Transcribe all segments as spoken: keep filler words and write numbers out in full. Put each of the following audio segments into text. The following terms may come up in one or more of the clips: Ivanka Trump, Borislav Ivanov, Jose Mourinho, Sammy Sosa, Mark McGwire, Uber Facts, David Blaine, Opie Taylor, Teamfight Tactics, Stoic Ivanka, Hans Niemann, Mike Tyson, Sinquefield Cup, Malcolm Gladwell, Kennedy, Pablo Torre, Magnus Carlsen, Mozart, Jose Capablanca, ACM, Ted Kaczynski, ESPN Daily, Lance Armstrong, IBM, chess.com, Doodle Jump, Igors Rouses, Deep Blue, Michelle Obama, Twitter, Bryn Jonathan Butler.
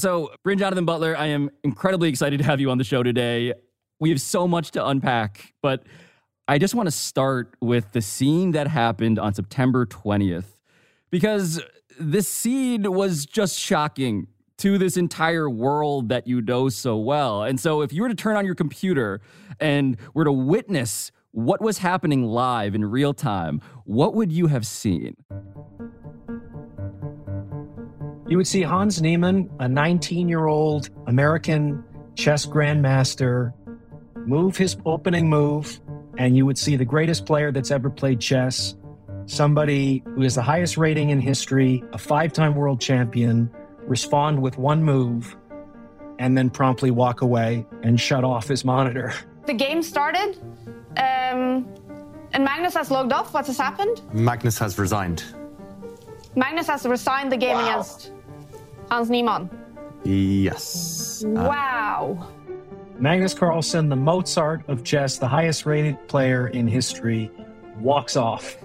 So, Bryn Jonathan Butler, I am incredibly excited to have you on the show today. We have so much to unpack, but I just want to start with the scene that happened on September twentieth, because this scene was just shocking to this entire world that you know so well. And so if you were to turn on your computer and were to witness what was happening live in real time, what would you have seen? You would see Hans Niemann, a nineteen-year-old American chess grandmaster, move his opening move, and you would see the greatest player that's ever played chess, somebody who has the highest rating in history, a five-time world champion, respond with one move, and then promptly walk away and shut off his monitor. The game started, um, and Magnus has logged off. What has happened? Magnus has resigned. Magnus has resigned the game wow. against Hans Niemann. Yes. Wow. Uh, Magnus Carlsen, the Mozart of chess, the highest rated player in history, walks off.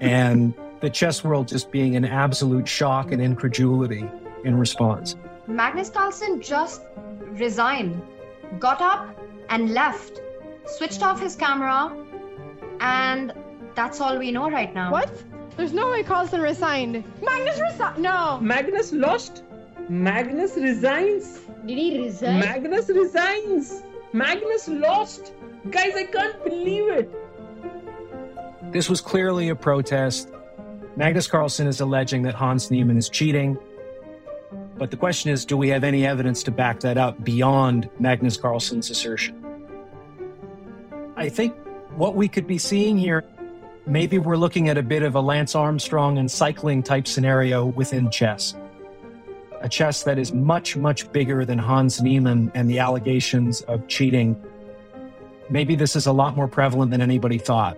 And the chess world just being in absolute shock and incredulity in response. Magnus Carlsen just resigned, got up and left, switched off his camera, and that's all we know right now. What? There's no way Carlsen resigned. Magnus resigned. No. Magnus lost. Magnus resigns. Did he resign? Magnus resigns. Magnus lost. Guys, I can't believe it. This was clearly a protest. Magnus Carlsen is alleging that Hans Niemann is cheating. But the question is, do we have any evidence to back that up beyond Magnus Carlsen's assertion? I think what we could be seeing here, maybe we're looking at a bit of a Lance Armstrong and cycling type scenario within chess. A chess that is much, much bigger than Hans Niemann and the allegations of cheating. Maybe this is a lot more prevalent than anybody thought.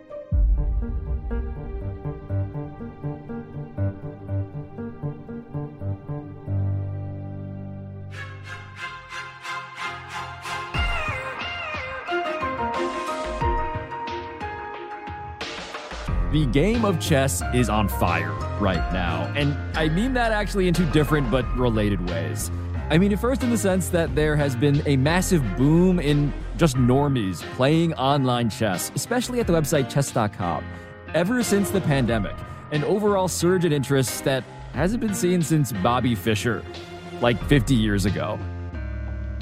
The game of chess is on fire right now, and I mean that actually in two different but related ways. I mean it first in the sense that there has been a massive boom in just normies playing online chess, especially at the website chess dot com, ever since the pandemic, an overall surge in interest that hasn't been seen since Bobby Fischer, like fifty years ago.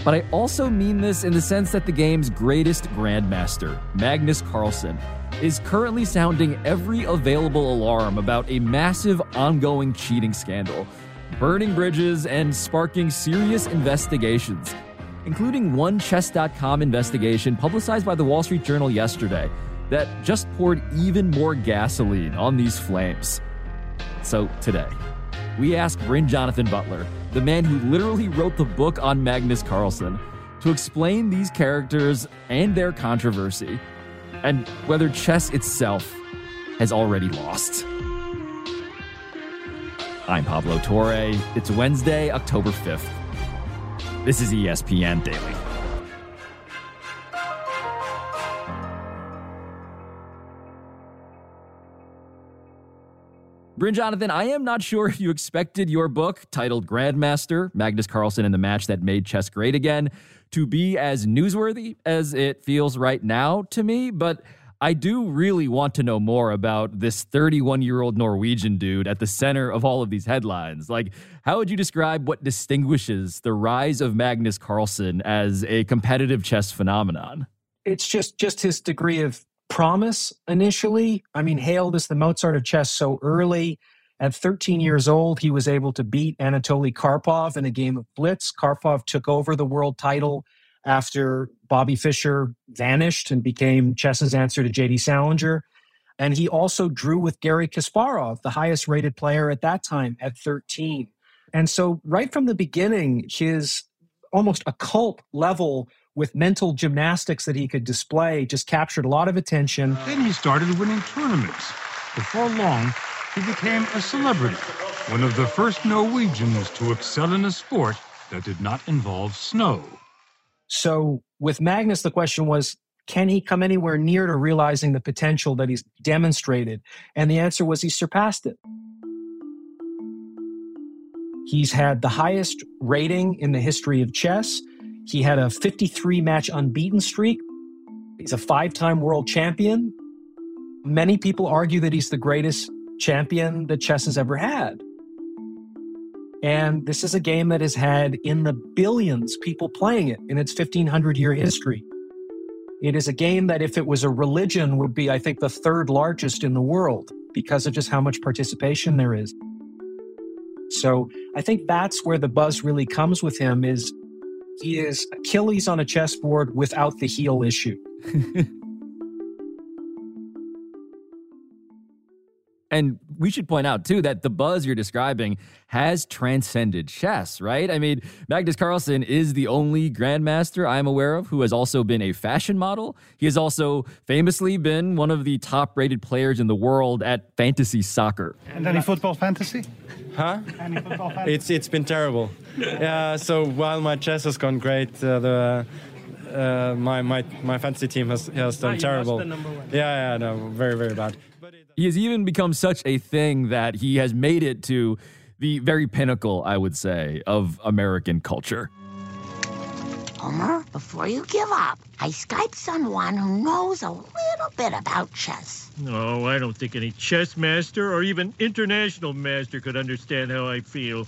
But I also mean this in the sense that the game's greatest grandmaster, Magnus Carlsen, is currently sounding every available alarm about a massive ongoing cheating scandal, burning bridges and sparking serious investigations, including one chess dot com investigation publicized by the Wall Street Journal yesterday that just poured even more gasoline on these flames. So today, we ask Bryn Jonathan Butler, the man who literally wrote the book on Magnus Carlsen, to explain these characters and their controversy, and whether chess itself has already lost. I'm Pablo Torre. It's Wednesday, October fifth. This is E S P N Daily. Bryn Jonathan, I am not sure if you expected your book, titled Grandmaster, Magnus Carlsen and the Match That Made Chess Great Again, to be as newsworthy as it feels right now to me, but I do really want to know more about this thirty-one-year-old Norwegian dude at the center of all of these headlines. Like, how would you describe what distinguishes the rise of Magnus Carlsen as a competitive chess phenomenon? It's just, just his degree of promise initially. I mean, hailed as the Mozart of chess so early. At thirteen years old, he was able to beat Anatoly Karpov in a game of blitz. Karpov took over the world title after Bobby Fischer vanished and became chess's answer to J D Salinger. And he also drew with Gary Kasparov, the highest rated player at that time, at thirteen. And so right from the beginning, his almost occult level with mental gymnastics that he could display just captured a lot of attention. Then he started winning tournaments. Before long, he became a celebrity, one of the first Norwegians to excel in a sport that did not involve snow. So with Magnus, the question was, can he come anywhere near to realizing the potential that he's demonstrated? And the answer was he surpassed it. He's had the highest rating in the history of chess. He had a fifty-three match unbeaten streak. He's a five-time world champion. Many people argue that he's the greatest champion that chess has ever had. And this is a game that has had in the billions people playing it in its fifteen hundred year history. It is a game that if it was a religion would be, I think, the third largest in the world because of just how much participation there is. So I think that's where the buzz really comes with him is he is Achilles on a chessboard without the heel issue. And we should point out, too, that the buzz you're describing has transcended chess, right? I mean, Magnus Carlsen is the only grandmaster I'm aware of who has also been a fashion model. He has also famously been one of the top-rated players in the world at fantasy soccer. And any football fantasy? Huh? Any football fantasy? It's, it's been terrible. Yeah, so while my chess has gone great, uh, the... Uh, my, my my fantasy team has, has done ah, terrible. Yeah, yeah, no, very, very bad. He has even become such a thing that he has made it to the very pinnacle, I would say, of American culture. Homer, before you give up, I Skype someone who knows a little bit about chess. No, I don't think any chess master or even international master could understand how I feel.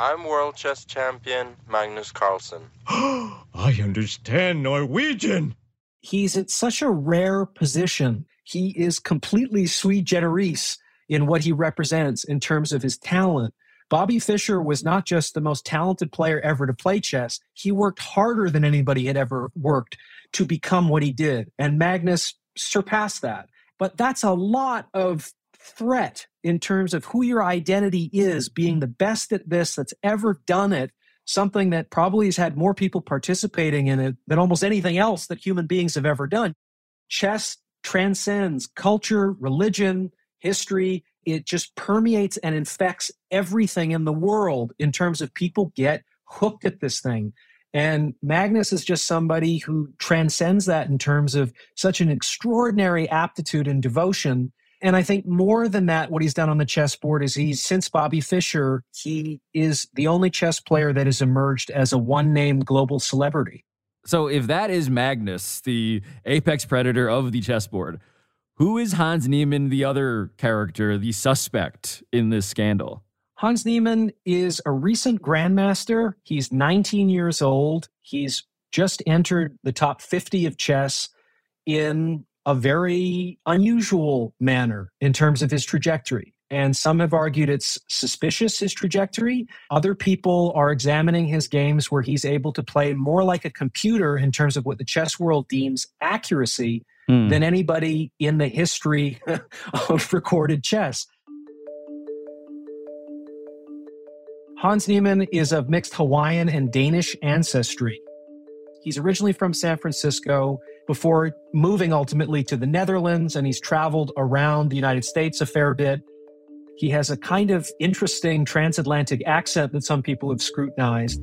I'm world chess champion Magnus Carlsen. I understand Norwegian. He's at such a rare position. He is completely sui generis in what he represents in terms of his talent. Bobby Fischer was not just the most talented player ever to play chess. He worked harder than anybody had ever worked to become what he did. And Magnus surpassed that. But that's a lot of threat in terms of who your identity is, being the best at this that's ever done it, something that probably has had more people participating in it than almost anything else that human beings have ever done. Chess transcends culture, religion, history. It just permeates and infects everything in the world in terms of people get hooked at this thing. And Magnus is just somebody who transcends that in terms of such an extraordinary aptitude and devotion. And I think more than that, what he's done on the chessboard is he's, since Bobby Fischer, he is the only chess player that has emerged as a one-name global celebrity. So if that is Magnus, the apex predator of the chessboard, who is Hans Niemann, the other character, the suspect in this scandal? Hans Niemann is a recent grandmaster. He's nineteen years old. He's just entered the top fifty of chess in a very unusual manner in terms of his trajectory. And some have argued it's suspicious, his trajectory. Other people are examining his games where he's able to play more like a computer in terms of what the chess world deems accuracy mm. than anybody in the history of recorded chess. Hans Niemann is of mixed Hawaiian and Danish ancestry. He's originally from San Francisco, before moving ultimately to the Netherlands, and he's traveled around the United States a fair bit. He has a kind of interesting transatlantic accent that some people have scrutinized.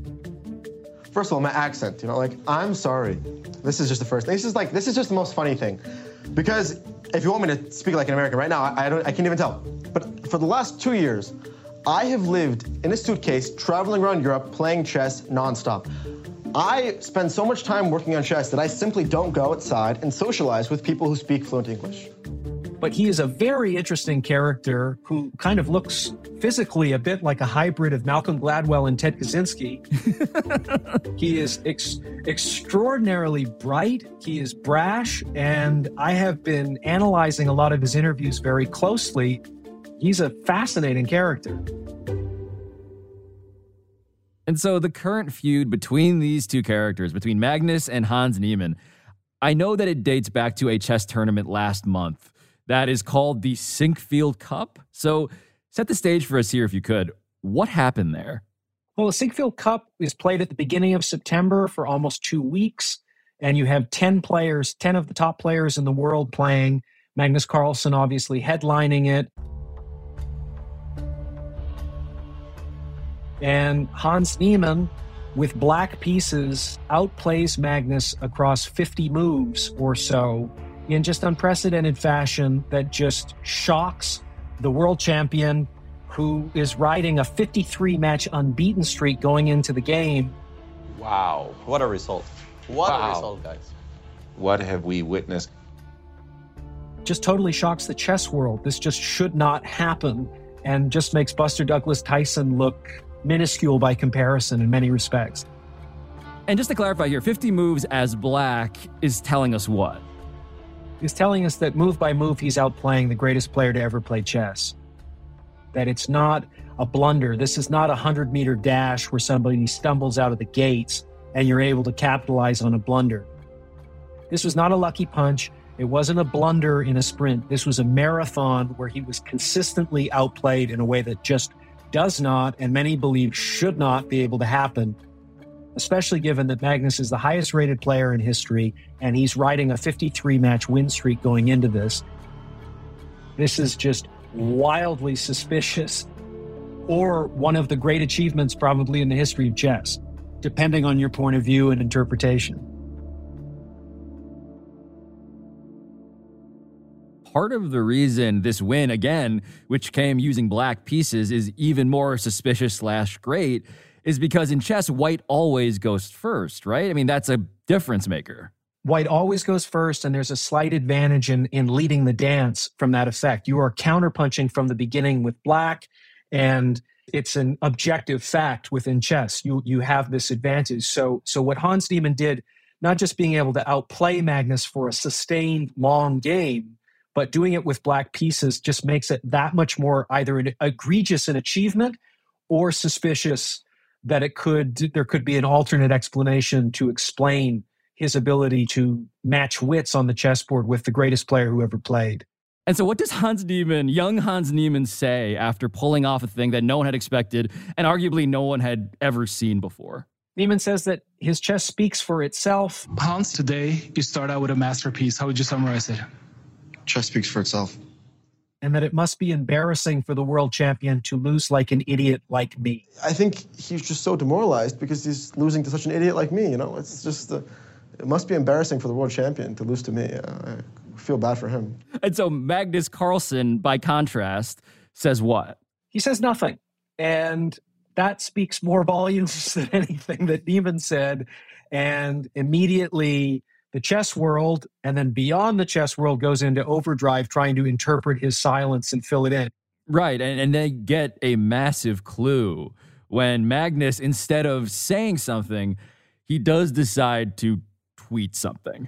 First of all, my accent, you know, like, I'm sorry. This is just the first thing. This is like, this is just the most funny thing. Because if you want me to speak like an American right now, I don't, I can't even tell. But for the last two years, I have lived in a suitcase, traveling around Europe, playing chess nonstop. I spend so much time working on chess that I simply don't go outside and socialize with people who speak fluent English. But he is a very interesting character who kind of looks physically a bit like a hybrid of Malcolm Gladwell and Ted Kaczynski. He is ex- extraordinarily bright. He is brash. And I have been analyzing a lot of his interviews very closely. He's a fascinating character. And so the current feud between these two characters, between Magnus and Hans Niemann, I know that it dates back to a chess tournament last month that is called the Sinquefield Cup. So set the stage for us here, if you could. What happened there? Well, the Sinquefield Cup is played at the beginning of September for almost two weeks, and you have ten players, ten of the top players in the world playing. Magnus Carlsen obviously headlining it. And Hans Niemann, with black pieces, outplays Magnus across fifty moves or so in just unprecedented fashion that just shocks the world champion who is riding a fifty-three match unbeaten streak going into the game. Wow, what a result. What wow. a result, guys. What have we witnessed? Just totally shocks the chess world. This just should not happen, and just makes Buster Douglas Tyson look minuscule by comparison in many respects. And just to clarify here, fifty moves as black is telling us what? He's telling us that move by move, he's outplaying the greatest player to ever play chess. That it's not a blunder. This is not a hundred-meter dash where somebody stumbles out of the gates and you're able to capitalize on a blunder. This was not a lucky punch. It wasn't a blunder in a sprint. This was a marathon where he was consistently outplayed in a way that just does not, and many believe should not, be able to happen, especially given that Magnus is the highest rated player in history, and he's riding a fifty-three match win streak going into this. This is just wildly suspicious, or one of the great achievements probably in the history of chess, depending on your point of view and interpretation. Part of the reason this win, again, which came using black pieces, is even more suspicious slash great is because in chess, white always goes first, right? I mean, that's a difference maker. White always goes first, and there's a slight advantage in, in leading the dance from that effect. You are counterpunching from the beginning with black, and it's an objective fact within chess. You you have this advantage. So, so what Hans Niemann did, not just being able to outplay Magnus for a sustained long game, but doing it with black pieces just makes it that much more either an egregious an achievement or suspicious that it could there could be an alternate explanation to explain his ability to match wits on the chessboard with the greatest player who ever played. And so what does Hans Niemann, young Hans Niemann, say after pulling off a thing that no one had expected and arguably no one had ever seen before? Niemann says that his chess speaks for itself. Hans, today you start out with a masterpiece. How would you summarize it? Chess speaks for itself. And that it must be embarrassing for the world champion to lose like an idiot like me. I think he's just so demoralized because he's losing to such an idiot like me, you know? It's just, uh, it must be embarrassing for the world champion to lose to me. Uh, I feel bad for him. And so Magnus Carlsen, by contrast, says what? He says nothing. And that speaks more volumes than anything that Niemann said. And immediately, the chess world, and then beyond the chess world, goes into overdrive trying to interpret his silence and fill it in. Right, and, and they get a massive clue when Magnus, instead of saying something, he does decide to tweet something.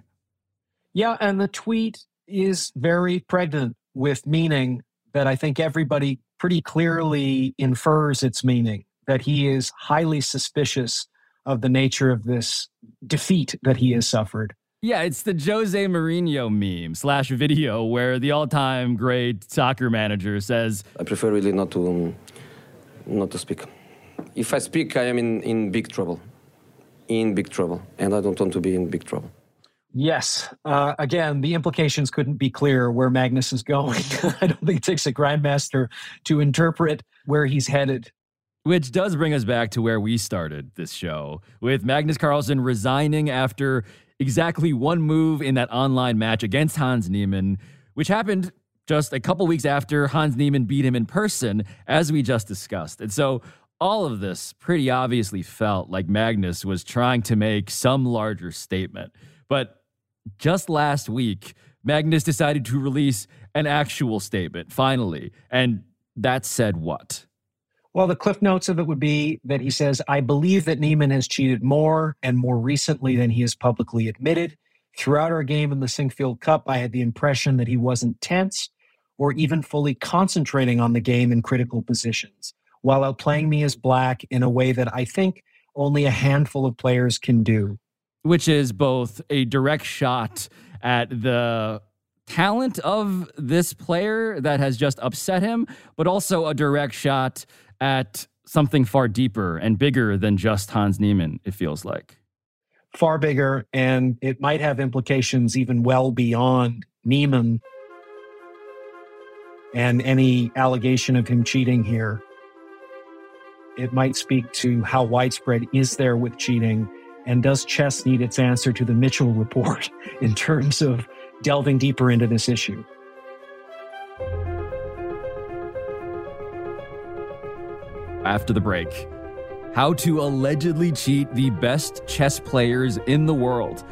Yeah, and the tweet is very pregnant with meaning that I think everybody pretty clearly infers its meaning, that he is highly suspicious of the nature of this defeat that he has suffered. Yeah, it's the Jose Mourinho meme slash video where the all-time great soccer manager says, I prefer really not to um, not to speak. If I speak, I am in, in big trouble. In big trouble. And I don't want to be in big trouble. Yes. Uh, again, the implications couldn't be clearer where Magnus is going. I don't think it takes a grandmaster to interpret where he's headed. Which does bring us back to where we started this show, with Magnus Carlsen resigning after exactly one move in that online match against Hans Niemann, which happened just a couple weeks after Hans Niemann beat him in person, as we just discussed. And so all of this pretty obviously felt like Magnus was trying to make some larger statement. But just last week, Magnus decided to release an actual statement, finally. And that said what? Well, the cliff notes of it would be that he says, I believe that Niemann has cheated more and more recently than he has publicly admitted. Throughout our game in the Sinquefield Cup, I had the impression that he wasn't tense or even fully concentrating on the game in critical positions, while outplaying me as black in a way that I think only a handful of players can do. Which is both a direct shot at the talent of this player that has just upset him, but also a direct shot at something far deeper and bigger than just Hans Niemann, it feels like. Far bigger, and it might have implications even well beyond Niemann and any allegation of him cheating here. It might speak to how widespread is there with cheating, and does chess need its answer to the Mitchell report in terms of delving deeper into this issue? after the break. How to allegedly cheat the best chess players in the world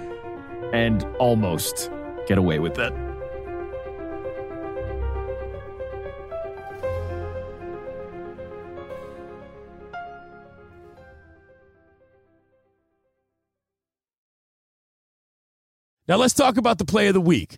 and almost get away with it. Now let's talk about the play of the week.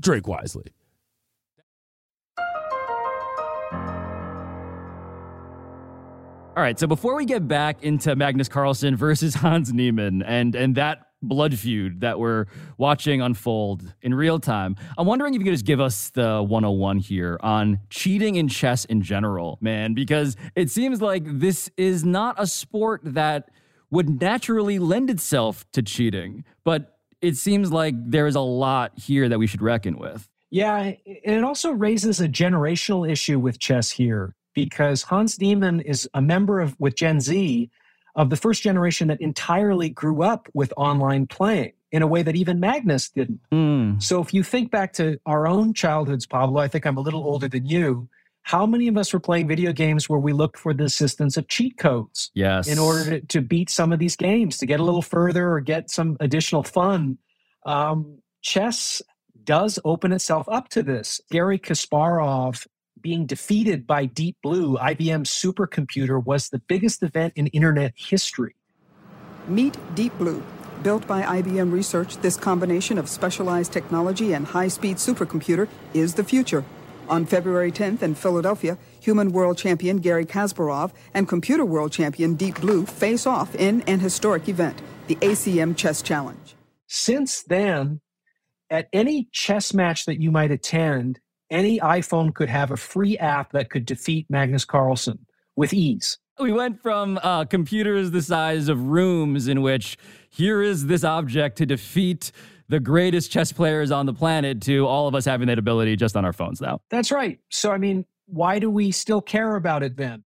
drink wisely. All right, so before we get back into Magnus Carlsen versus Hans Niemann and, and that blood feud that we're watching unfold in real time, I'm wondering if you could just give us the one oh one here on cheating in chess in general, man, because it seems like this is not a sport that would naturally lend itself to cheating, but it seems like there is a lot here that we should reckon with. Yeah, and it also raises a generational issue with chess here because Hans Niemann is a member of, with Gen Z, of the first generation that entirely grew up with online playing in a way that even Magnus didn't. Mm. So if you think back to our own childhoods, Pablo, I think I'm a little older than you. How many of us were playing video games where we looked for the assistance of cheat codes yes. in order to, to beat some of these games, to get a little further or get some additional fun? Um, chess does open itself up to this. Gary Kasparov being defeated by Deep Blue, I B M's supercomputer, was the biggest event in internet history. Meet Deep Blue. Built by I B M Research, this combination of specialized technology and high-speed supercomputer is the future. On February tenth in Philadelphia, human world champion Gary Kasparov and computer world champion Deep Blue face off in an historic event, the A C M Chess Challenge. Since then, at any chess match that you might attend, any iPhone could have a free app that could defeat Magnus Carlsen with ease. We went from uh, computers the size of rooms in which here is this object to defeat the greatest chess players on the planet to all of us having that ability just on our phones now. That's right. So, I mean, why do we still care about it then?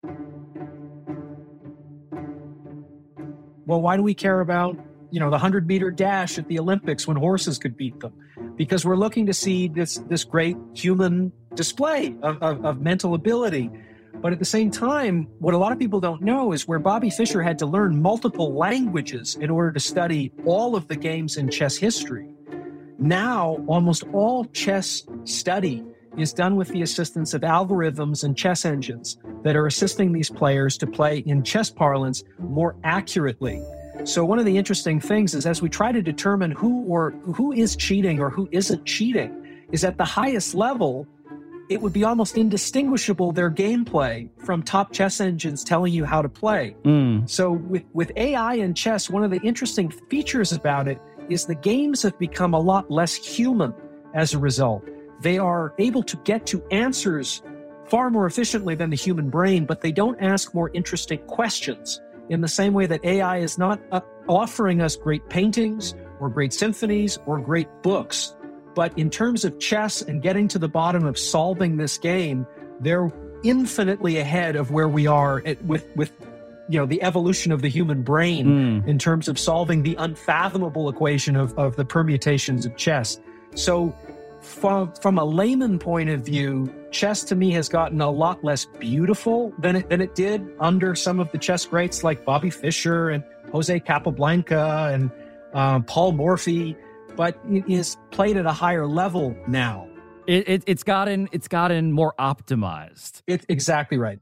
Well, why do we care about, you know, the hundred-meter dash at the Olympics when horses could beat them? Because we're looking to see this this great human display of, of, of mental ability. But at the same time, what a lot of people don't know is where Bobby Fischer had to learn multiple languages in order to study all of the games in chess history. Now, almost all chess study is done with the assistance of algorithms and chess engines that are assisting these players to play, in chess parlance, more accurately. So one of the interesting things is as we try to determine who or who is cheating or who isn't cheating, is at the highest level, it would be almost indistinguishable, their gameplay, from top chess engines telling you how to play. Mm. So with, with A I and chess, one of the interesting features about it is the games have become a lot less human as a result. They are able to get to answers far more efficiently than the human brain, but they don't ask more interesting questions in the same way that A I is not uh, offering us great paintings or great symphonies or great books. But in terms of chess and getting to the bottom of solving this game, they're infinitely ahead of where we are at, with, with you know, the evolution of the human brain mm. in terms of solving the unfathomable equation of, of the permutations of chess. So from, from a layman point of view, chess to me has gotten a lot less beautiful than it, than it did under some of the chess greats like Bobby Fischer and Jose Capablanca and uh, Paul Morphy. But it is played at a higher level now. It, it, it's gotten it's gotten more optimized. It's exactly right.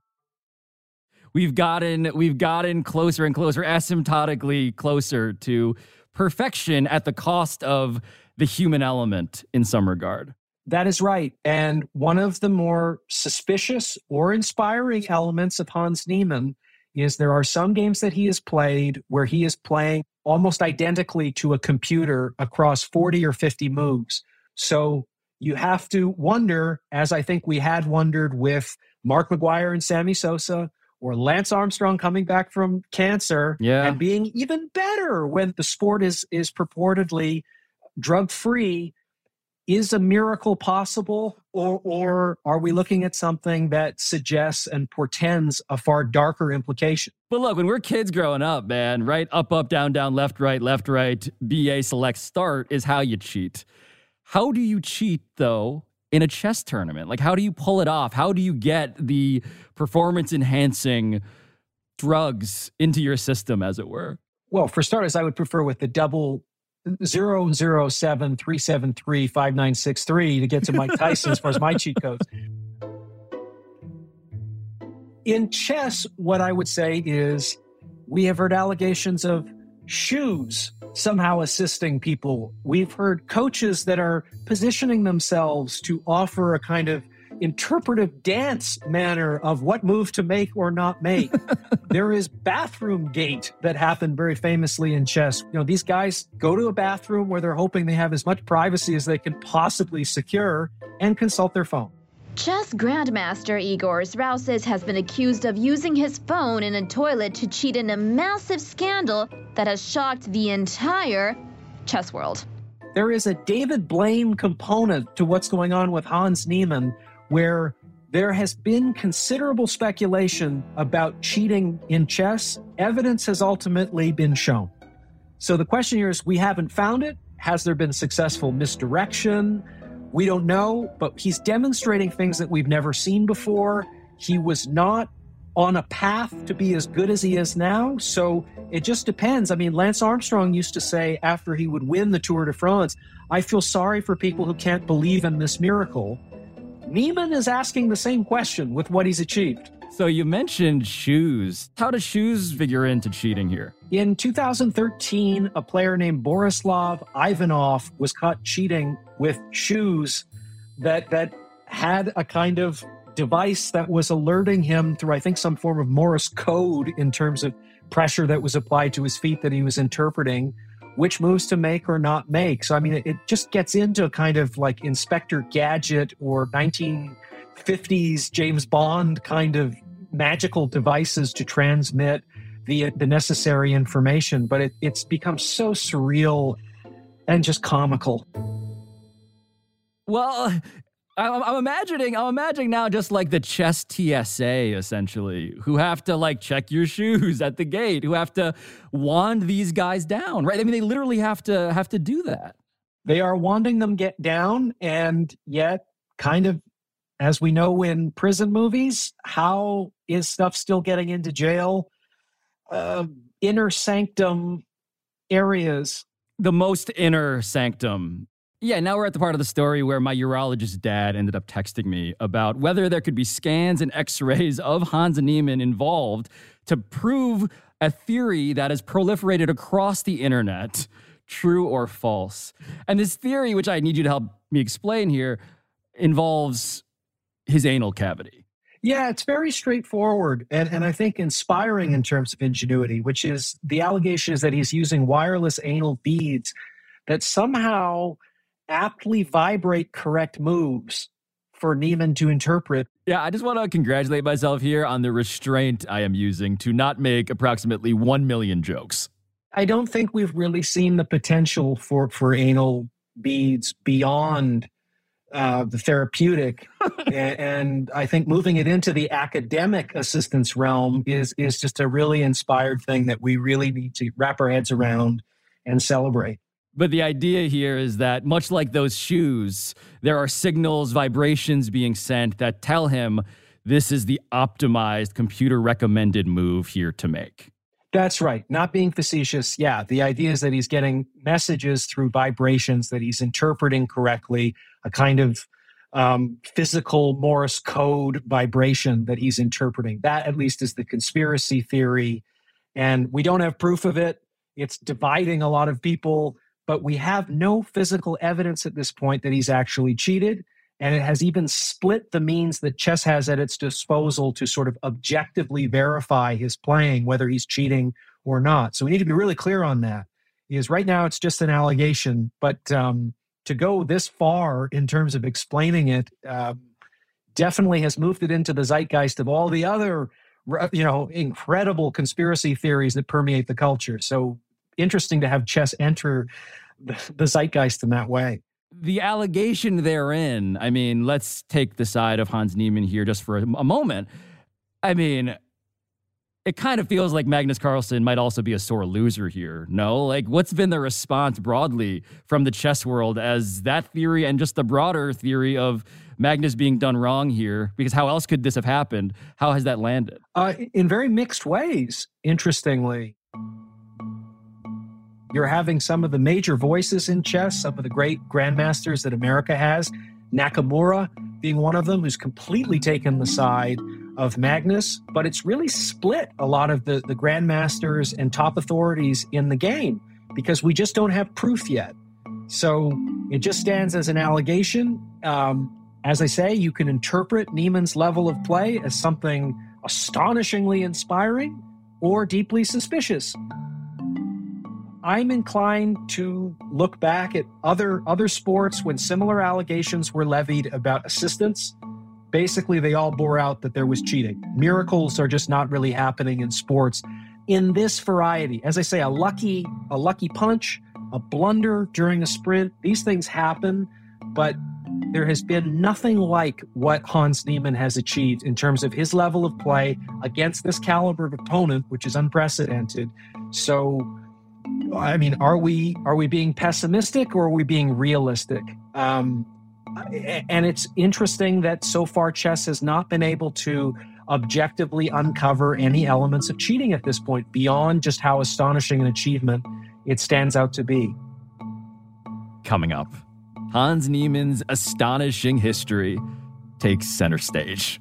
We've gotten we've gotten closer and closer, asymptotically closer to perfection at the cost of the human element in some regard. That is right. And one of the more suspicious or inspiring elements of Hans Niemann is there are some games that he has played where he is playing almost identically to a computer across forty or fifty moves. So you have to wonder, as I think we had wondered with Mark McGwire and Sammy Sosa, or Lance Armstrong coming back from cancer yeah. and being even better when the sport is is purportedly drug-free. Is a miracle possible, or or are we looking at something that suggests and portends a far darker implication? But look, when we're kids growing up, man, right? Up, up, down, down, left, right, left, right, B A, select, start is how you cheat. How do you cheat, though, in a chess tournament? Like, how do you pull it off? How do you get the performance-enhancing drugs into your system, as it were? Well, for starters, I would prefer with the double zero zero seven three seven three five nine six three to get to Mike Tyson as far as my cheat codes. In chess, what I would say is we have heard allegations of shoes somehow assisting people. We've heard coaches that are positioning themselves to offer a kind of interpretive dance manner of what move to make or not make. There is bathroom gate that happened very famously in chess. You know, these guys go to a bathroom where they're hoping they have as much privacy as they can possibly secure and consult their phone. Chess grandmaster Igors Rouses has been accused of using his phone in a toilet to cheat in a massive scandal that has shocked the entire chess world. There is a David Blaine component to what's going on with Hans Niemann, where there has been considerable speculation about cheating in chess. Evidence has ultimately been shown. So the question here is, we haven't found it. Has there been successful misdirection? We don't know, but he's demonstrating things that we've never seen before. He was not on a path to be as good as he is now. So it just depends. I mean, Lance Armstrong used to say after he would win the Tour de France, "I feel sorry for people who can't believe in this miracle." Niemann is asking the same question with what he's achieved. So you mentioned shoes. How do shoes figure into cheating here? In two thousand thirteen, a player named Borislav Ivanov was caught cheating with shoes that that had a kind of device that was alerting him through, I think, some form of Morse code in terms of pressure that was applied to his feet that he was interpreting, which moves to make or not make. So, I mean, it just gets into a kind of like Inspector Gadget or nineteen fifties James Bond kind of magical devices to transmit the the necessary information. But it, it's become so surreal and just comical. Well, I'm, I'm imagining, I'm imagining now just like the chess T S A, essentially, who have to like check your shoes at the gate, who have to wand these guys down, right? I mean, they literally have to have to do that. They are wanding them get down, and yet, kind of, as we know in prison movies, how is stuff still getting into jail? Uh, inner sanctum areas. The most inner sanctum. Yeah, now we're at the part of the story where my urologist dad ended up texting me about whether there could be scans and x-rays of Hans Niemann involved to prove a theory that has proliferated across the internet, true or false. And this theory, which I need you to help me explain here, involves his anal cavity. Yeah, it's very straightforward and, and I think inspiring in terms of ingenuity, which is the allegation is that he's using wireless anal beads that somehow aptly vibrate correct moves for Niemann to interpret. Yeah, I just want to congratulate myself here on the restraint I am using to not make approximately one million jokes. I don't think we've really seen the potential for, for anal beads beyond uh, the therapeutic. and, and I think moving it into the academic assistance realm is is just a really inspired thing that we really need to wrap our heads around and celebrate. But the idea here is that much like those shoes, there are signals, vibrations being sent that tell him this is the optimized computer-recommended move here to make. That's right. Not being facetious. Yeah, the idea is that he's getting messages through vibrations that he's interpreting correctly, a kind of um, physical Morse code vibration that he's interpreting. That, at least, is the conspiracy theory. And we don't have proof of it. It's dividing a lot of people. But we have no physical evidence at this point that he's actually cheated. And it has even split the means that chess has at its disposal to sort of objectively verify his playing, whether he's cheating or not. So we need to be really clear on that. Because right now it's just an allegation. But um, to go this far in terms of explaining it uh, definitely has moved it into the zeitgeist of all the other you know, incredible conspiracy theories that permeate the culture. So interesting to have chess enter the, the zeitgeist in that way. The allegation therein, I mean, let's take the side of Hans Niemann here just for a, a moment. I mean, it kind of feels like Magnus Carlsen might also be a sore loser here, no? Like, what's been the response broadly from the chess world as that theory and just the broader theory of Magnus being done wrong here? Because how else could this have happened? How has that landed? Uh, in very mixed ways, interestingly. You're having some of the major voices in chess, some of the great grandmasters that America has, Nakamura being one of them, who's completely taken the side of Magnus, but it's really split a lot of the, the grandmasters and top authorities in the game because we just don't have proof yet. So it just stands as an allegation. Um, as I say, you can interpret Niemann's level of play as something astonishingly inspiring or deeply suspicious. I'm inclined to look back at other, other sports when similar allegations were levied about assistance. Basically, they all bore out that there was cheating. Miracles are just not really happening in sports in this variety. As I say, a lucky, a lucky punch, a blunder during a sprint. These things happen, but there has been nothing like what Hans Niemann has achieved in terms of his level of play against this caliber of opponent, which is unprecedented. So, I mean, are we are we being pessimistic or are we being realistic? Um And it's interesting that so far chess has not been able to objectively uncover any elements of cheating at this point, beyond just how astonishing an achievement it stands out to be. Coming up, Hans Niemann's astonishing history takes center stage.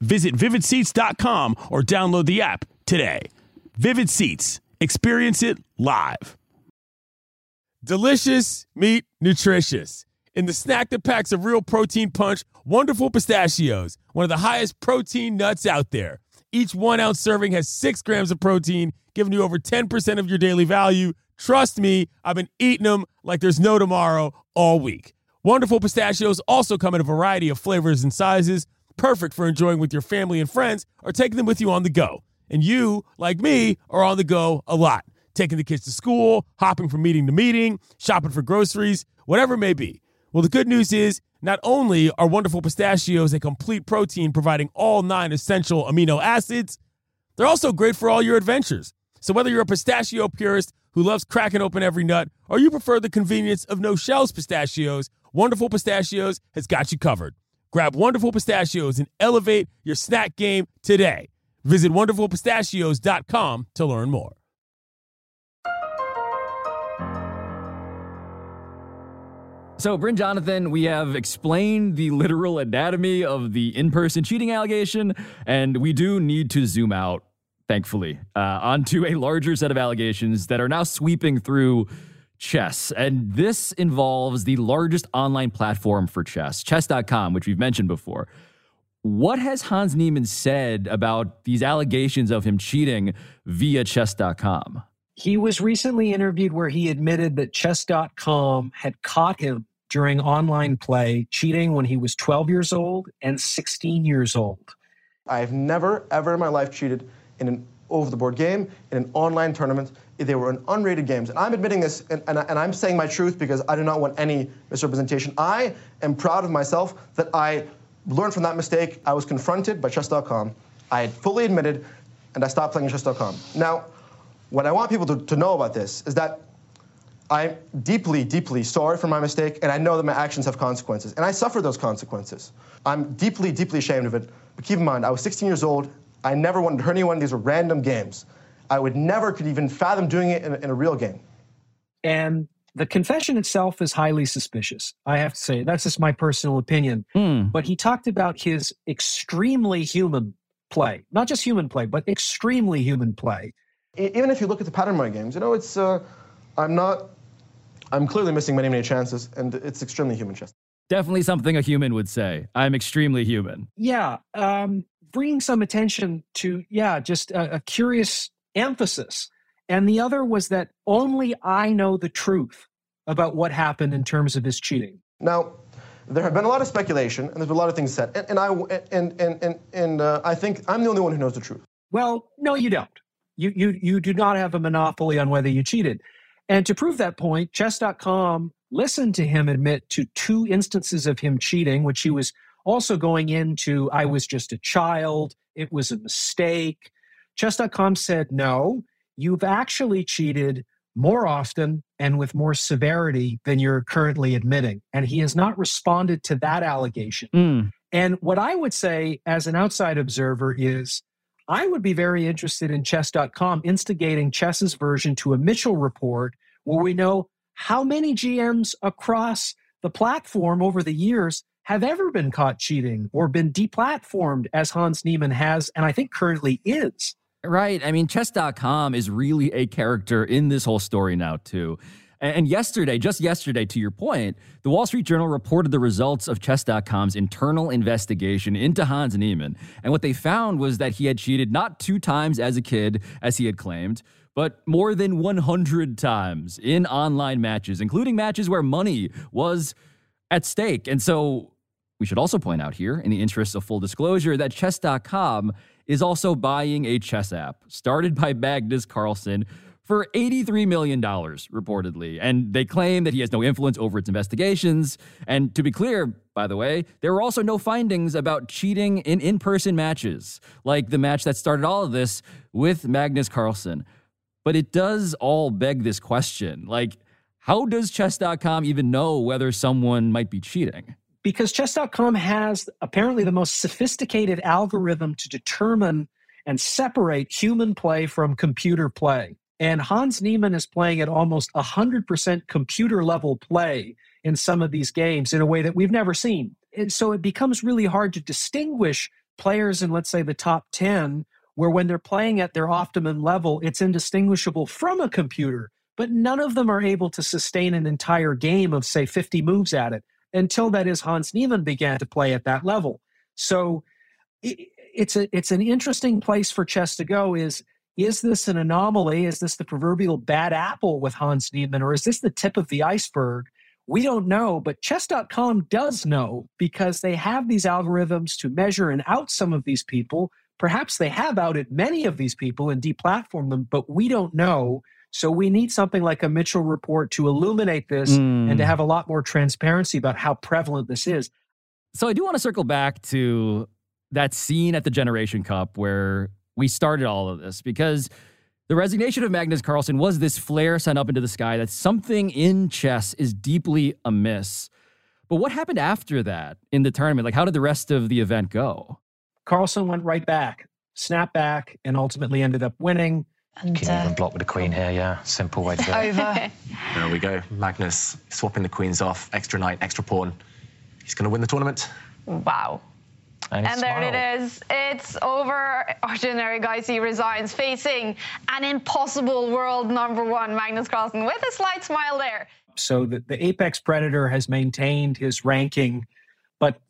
Visit vivid seats dot com or download the app today. Vivid Seats. Experience it live. Delicious meat, nutritious. In the snack that packs a real protein punch, Wonderful Pistachios, one of the highest protein nuts out there. Each one-ounce serving has six grams of protein, giving you over ten percent of your daily value. Trust me, I've been eating them like there's no tomorrow all week. Wonderful Pistachios also come in a variety of flavors and sizes, perfect for enjoying with your family and friends or taking them with you on the go. And you, like me, are on the go a lot. Taking the kids to school, hopping from meeting to meeting, shopping for groceries, whatever it may be. Well, the good news is not only are Wonderful Pistachios a complete protein providing all nine essential amino acids, they're also great for all your adventures. So whether you're a pistachio purist who loves cracking open every nut or you prefer the convenience of no-shells pistachios, Wonderful Pistachios has got you covered. Grab Wonderful Pistachios and elevate your snack game today. Visit wonderful pistachios dot com to learn more. So, Bryn Jonathan, we have explained the literal anatomy of the in-person cheating allegation, and we do need to zoom out, thankfully, uh, onto a larger set of allegations that are now sweeping through chess. And this involves the largest online platform for chess, chess dot com, which we've mentioned before. What has Hans Niemann said about these allegations of him cheating via chess dot com? He was recently interviewed where he admitted that chess dot com had caught him during online play cheating when he was twelve years old and sixteen years old. I've never, ever in my life cheated in an over-the-board game, in an online tournament. They were in unrated games. And I'm admitting this, and, and, and I'm saying my truth because I do not want any misrepresentation. I am proud of myself that I learned from that mistake. I was confronted by chess dot com. I had fully admitted, and I stopped playing chess dot com. Now, what I want people to, to know about this is that I'm deeply, deeply sorry for my mistake, and I know that my actions have consequences, and I suffer those consequences. I'm deeply, deeply ashamed of it. But keep in mind, I was sixteen years old. I never wanted to hurt anyone. These were random games. I would never could even fathom doing it in, in a real game. And The confession itself is highly suspicious, I have to say. That's just my personal opinion. Mm. But he talked about his extremely human play. Not just human play, but extremely human play. Even if you look at the pattern of my games, you know, it's, uh, I'm not, I'm clearly missing many, many chances, and it's extremely human chess. Definitely something a human would say. I'm extremely human. Yeah. Um, bringing some attention to, yeah, just a, a curious emphasis. And the other was that only I know the truth about what happened in terms of his cheating. Now, there have been a lot of speculation, and there's been a lot of things said, and, and I and and and and uh, I think I'm the only one who knows the truth. Well, no, you don't. You you you do not have a monopoly on whether you cheated. And to prove that point, chess dot com listened to him admit to two instances of him cheating, which he was also going into. I was just a child. It was a mistake. chess dot com said no. You've actually cheated more often and with more severity than you're currently admitting. And he has not responded to that allegation. Mm. And what I would say as an outside observer is I would be very interested in chess dot com instigating chess's version to a Mitchell report where we know how many G Ms across the platform over the years have ever been caught cheating or been deplatformed as Hans Niemann has, and I think currently is. Right. I mean, chess dot com is really a character in this whole story now, too. And yesterday, just yesterday, to your point, the Wall Street Journal reported the results of chess dot com's internal investigation into Hans Niemann. And what they found was that he had cheated not two times as a kid, as he had claimed, but more than one hundred times in online matches, including matches where money was at stake. And so we should also point out here, in the interest of full disclosure, that chess dot com is also buying a chess app started by Magnus Carlsen for eighty-three million dollars, reportedly. And they claim that he has no influence over its investigations. And to be clear, by the way, there were also no findings about cheating in in-person matches, like the match that started all of this with Magnus Carlsen. But it does all beg this question. Like, how does chess dot com even know whether someone might be cheating? Because chess dot com has apparently the most sophisticated algorithm to determine and separate human play from computer play. And Hans Niemann is playing at almost one hundred percent computer-level play in some of these games in a way that we've never seen. And so it becomes really hard to distinguish players in, let's say, the top ten, where when they're playing at their optimum level, it's indistinguishable from a computer. But none of them are able to sustain an entire game of, say, fifty moves at it. Until that is, Hans Niemann began to play at that level. So it, it's a it's an interesting place for chess to go. Is is this an anomaly? Is this the proverbial bad apple with Hans Niemann, or is this the tip of the iceberg? We don't know, but chess dot com does know because they have these algorithms to measure and out some of these people. Perhaps they have outed many of these people and deplatformed them, but we don't know. So we need something like a Mitchell report to illuminate this mm. and to have a lot more transparency about how prevalent this is. So I do want to circle back to that scene at the Generation Cup where we started all of this, because the resignation of Magnus Carlsen was this flare sent up into the sky that something in chess is deeply amiss. But what happened after that in the tournament? Like, how did the rest of the event go? Carlsen went right back, snapped back, and ultimately ended up winning. And, King uh, even block with the queen here, yeah. Simple way to go. Over. There we go. Magnus swapping the queens off. Extra knight, extra pawn. He's going to win the tournament. Wow. And, and there it is. It's over. Arjun Erigaisy resigns, facing an impossible world number one, Magnus Carlsen, with a slight smile there. So the, the apex predator has maintained his ranking, but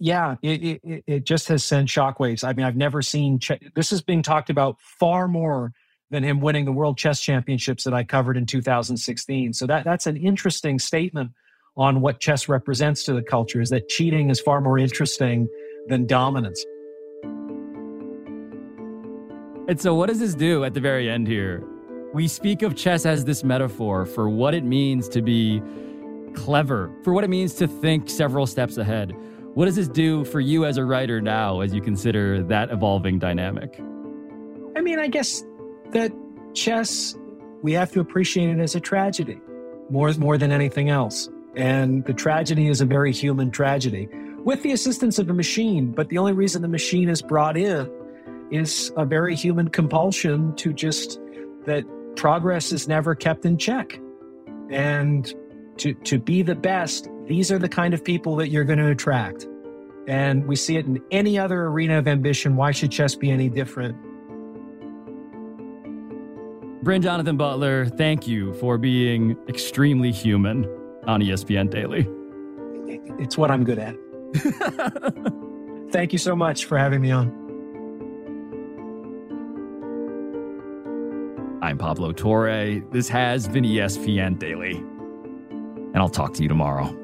yeah, it, it, it just has sent shockwaves. I mean, I've never seen... Ch- this is being talked about far more than him winning the World Chess Championships that I covered in two thousand sixteen. So that, that's an interesting statement on what chess represents to the culture, is that cheating is far more interesting than dominance. And so what does this do at the very end here? We speak of chess as this metaphor for what it means to be clever, for what it means to think several steps ahead. What does this do for you as a writer now as you consider that evolving dynamic? I mean, I guess that chess, we have to appreciate it as a tragedy more, more than anything else. And the tragedy is a very human tragedy with the assistance of a machine. But the only reason the machine is brought in is a very human compulsion to just that progress is never kept in check. And to, to be the best, these are the kind of people that you're going to attract. And we see it in any other arena of ambition. Why should chess be any different? Bryn Jonathan Butler, thank you for being extremely human on E S P N Daily. It's what I'm good at. Thank you so much for having me on. I'm Pablo Torre. This has been E S P N Daily. And I'll talk to you tomorrow.